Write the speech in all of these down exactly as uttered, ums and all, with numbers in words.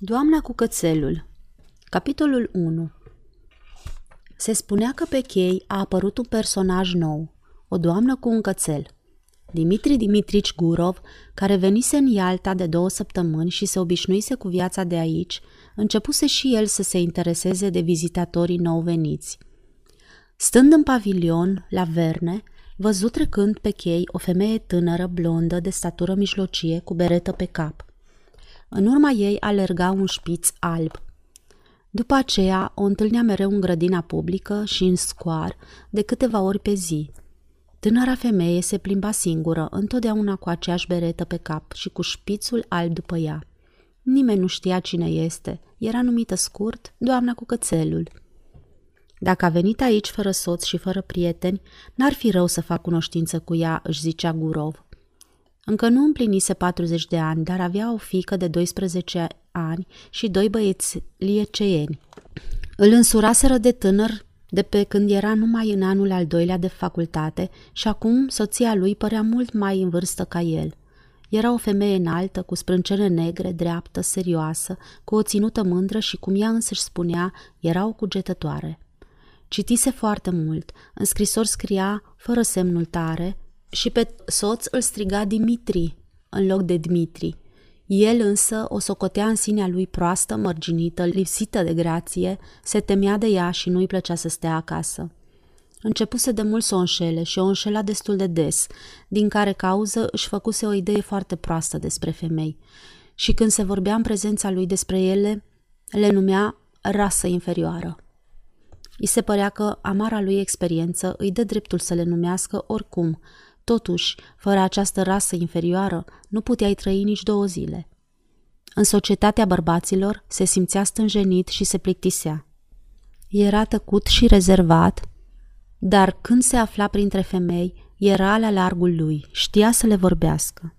Doamna cu cățelul. Capitolul unu. Se spunea că pe chei a apărut un personaj nou, o doamnă cu un cățel. Dmitri Dmitrich Gurov, care venise în Ialta de două săptămâni și se obișnuise cu viața de aici, începuse și el să se intereseze de vizitatorii nou veniți. Stând în pavilion, la Verne, văzut trecând pe chei o femeie tânără, blondă, de statură mijlocie, cu beretă pe cap. În urma ei alerga un șpiț alb. După aceea o întâlnea mereu în grădina publică și în scoar, de câteva ori pe zi. Tânăra femeie se plimba singură, întotdeauna cu aceeași beretă pe cap și cu șpițul alb după ea. Nimeni nu știa cine este, era numită scurt doamna cu cățelul. Dacă a venit aici fără soț și fără prieteni, n-ar fi rău să fac cunoștință cu ea, își zicea Gurov. Încă nu împlinise patruzeci de ani, dar avea o fiică de doisprezece ani și doi băieți liceeni. Îl însuraseră de tânăr de pe când era numai în anul al doilea de facultate și acum soția lui părea mult mai în vârstă ca el. Era o femeie înaltă, cu sprâncene negre, dreaptă, serioasă, cu o ținută mândră și, cum ea însăși spunea, era o cugetătoare. Citise foarte mult, în scrisori scria fără semnul tare și pe soț îl striga Dimitri în loc de Dmitri. El însă o socotea în sinea lui proastă, mărginită, lipsită de grație, se temea de ea și nu-i plăcea să stea acasă. Începuse de mult să o înșele și o înșela destul de des, din care cauză își făcuse o idee foarte proastă despre femei și când se vorbea în prezența lui despre ele, le numea rasă inferioară. I se părea că amara lui experiență îi dă dreptul să le numească oricum. Totuși, fără această rasă inferioară, nu puteai trăi nici două zile. În societatea bărbaților se simțea stânjenit și se plictisea. Era tăcut și rezervat, dar când se afla printre femei, era la largul lui, știa să le vorbească.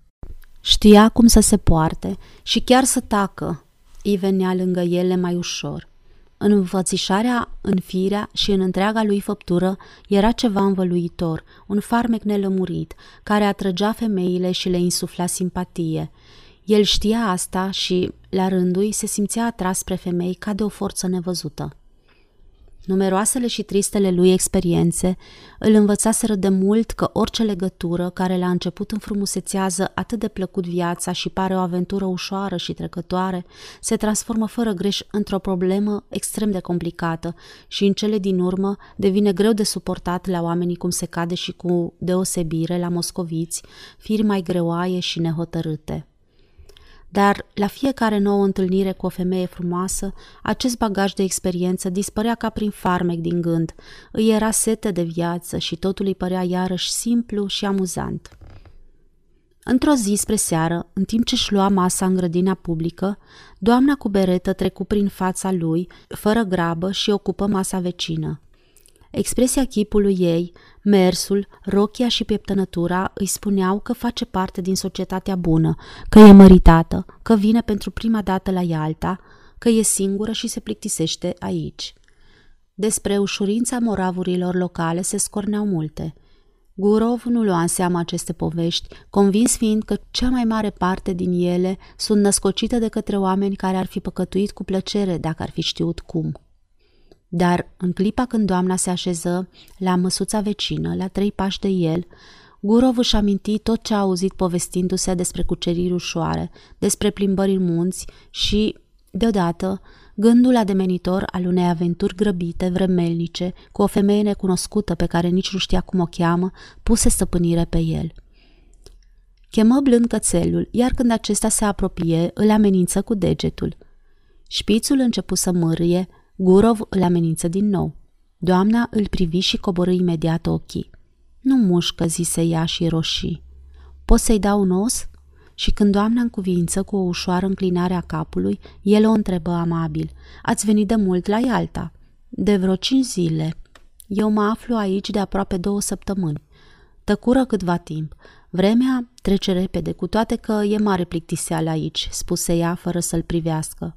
Știa cum să se poarte și chiar să tacă, îi venea lângă ele mai ușor. În înfățișarea, în firea și în întreaga lui făptură era ceva învăluitor, un farmec nelămurit, care atrăgea femeile și le insufla simpatie. El știa asta și, la rândul ei, se simțea atras spre femei ca de o forță nevăzută. Numeroasele și tristele lui experiențe îl învățaseră de mult că orice legătură care la început înfrumusețează atât de plăcut viața și pare o aventură ușoară și trecătoare, se transformă fără greș într-o problemă extrem de complicată și în cele din urmă devine greu de suportat la oamenii cum se cade și cu deosebire la moscoviți, firi mai greoaie și nehotărâte. Dar la fiecare nouă întâlnire cu o femeie frumoasă, acest bagaj de experiență dispărea ca prin farmec din gând, îi era sete de viață și totul îi părea iarăși simplu și amuzant. Într-o zi spre seară, în timp ce își lua masa în grădina publică, doamna cu beretă trecu prin fața lui, fără grabă, și ocupă masa vecină. Expresia chipului ei, mersul, rochia și pieptănătura îi spuneau că face parte din societatea bună, că e măritată, că vine pentru prima dată la Ialta, că e singură și se plictisește aici. Despre ușurința moravurilor locale se scorneau multe. Gurov nu lua în seamă aceste povești, convins fiind că cea mai mare parte din ele sunt născocite de către oameni care ar fi păcătuit cu plăcere dacă ar fi știut cum. Dar în clipa când doamna se așeză la măsuța vecină, la trei pași de el, Gurov își aminti tot ce a auzit povestindu-se despre cuceriri ușoare, despre plimbări în munți și, deodată, gândul ademenitor al unei aventuri grăbite, vremelnice, cu o femeie necunoscută pe care nici nu știa cum o cheamă, puse stăpânire pe el. Chemă blând cățelul, iar când acesta se apropie, îl amenință cu degetul. Șpițul începu să mârie, Gurov îl amenință din nou. Doamna îl privi și coborî imediat ochii. "Nu mușcă," zise ea și roșii. "Poți să-i dau un os?" Și când doamna încuviință cu o ușoară înclinare a capului, el o întrebă amabil. "Ați venit de mult la Ialta?" "De vreo cinci zile. Eu mă aflu aici de aproape două săptămâni." Tăcură câtva timp. "Vremea trece repede, cu toate că e mare plictiseală aici," spuse ea fără să-l privească.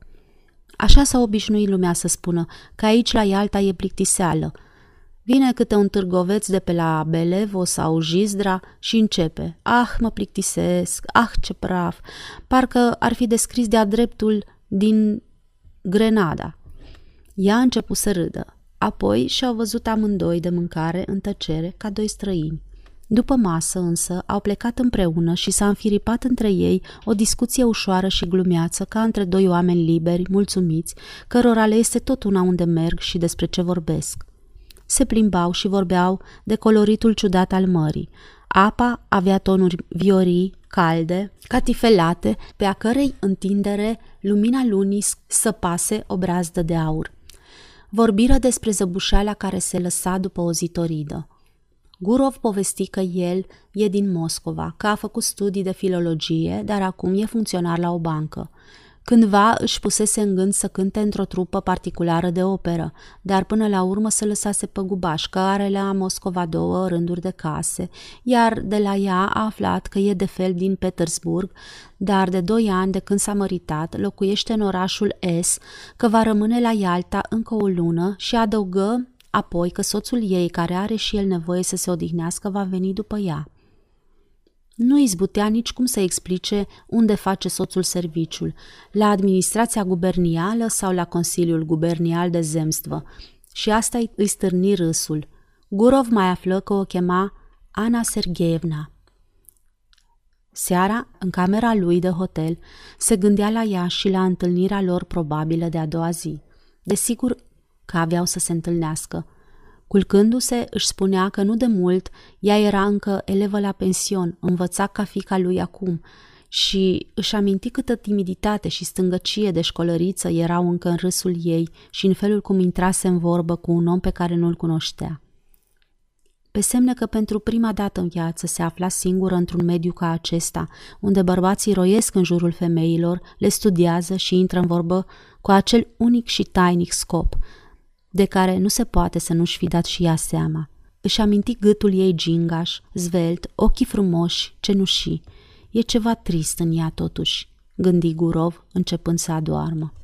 Așa s-a obișnuit lumea să spună că aici la Ialta e plictiseală. Vine câte un târgoveț de pe la Belevo sau Jizdra și începe: "Ah, mă plictisesc, ah, ce praf!" Parcă ar fi descris de-a dreptul din Grenada. Ea a început să râdă, apoi și-au văzut amândoi de mâncare în tăcere ca doi străini. După masă însă au plecat împreună și s-a înfiripat între ei o discuție ușoară și glumeață ca între doi oameni liberi, mulțumiți, cărora le este tot una unde merg și despre ce vorbesc. Se plimbau și vorbeau de coloritul ciudat al mării. Apa avea tonuri viorii, calde, catifelate, pe a cărei întindere lumina lunii săpase o brazdă de aur. Vorbiră despre zăbușeala care se lăsa după o zi toridă. Gurov povesti că el e din Moscova, că a făcut studii de filologie, dar acum e funcționar la o bancă. Cândva își pusese în gând să cânte într-o trupă particulară de operă, dar până la urmă se lăsase păgubaș, că are la Moscova două rânduri de case, iar de la ea a aflat că e de fel din Petersburg, dar de doi ani de când s-a măritat locuiește în orașul S, că va rămâne la Ialta încă o lună și adăugă apoi că soțul ei, care are și el nevoie să se odihnească, va veni după ea. Nu izbutea nici cum să explice unde face soțul serviciul, la administrația gubernială sau la Consiliul Gubernial de Zemstvă, și asta îi stârni râsul. Gurov mai află că o chema Ana Sergeevna. Seara, în camera lui de hotel, se gândea la ea și la întâlnirea lor probabilă de a doua zi. Desigur că aveau să se întâlnească. Culcându-se, își spunea că nu de mult ea era încă elevă la pension, învăța ca fiica lui acum, și își aminti câtă timiditate și stângăcie de școlăriță erau încă în râsul ei și în felul cum intrase în vorbă cu un om pe care nu-l cunoștea. Pe semne că pentru prima dată în viață se afla singură într-un mediu ca acesta, unde bărbații roiesc în jurul femeilor, le studiază și intră în vorbă cu acel unic și tainic scop, de care nu se poate să nu-și fi dat și ea seama. Își aminti gâtul ei gingaș, zvelt, ochii frumoși, cenușii. E ceva trist în ea totuși, gândi Gurov, începând să adoarmă.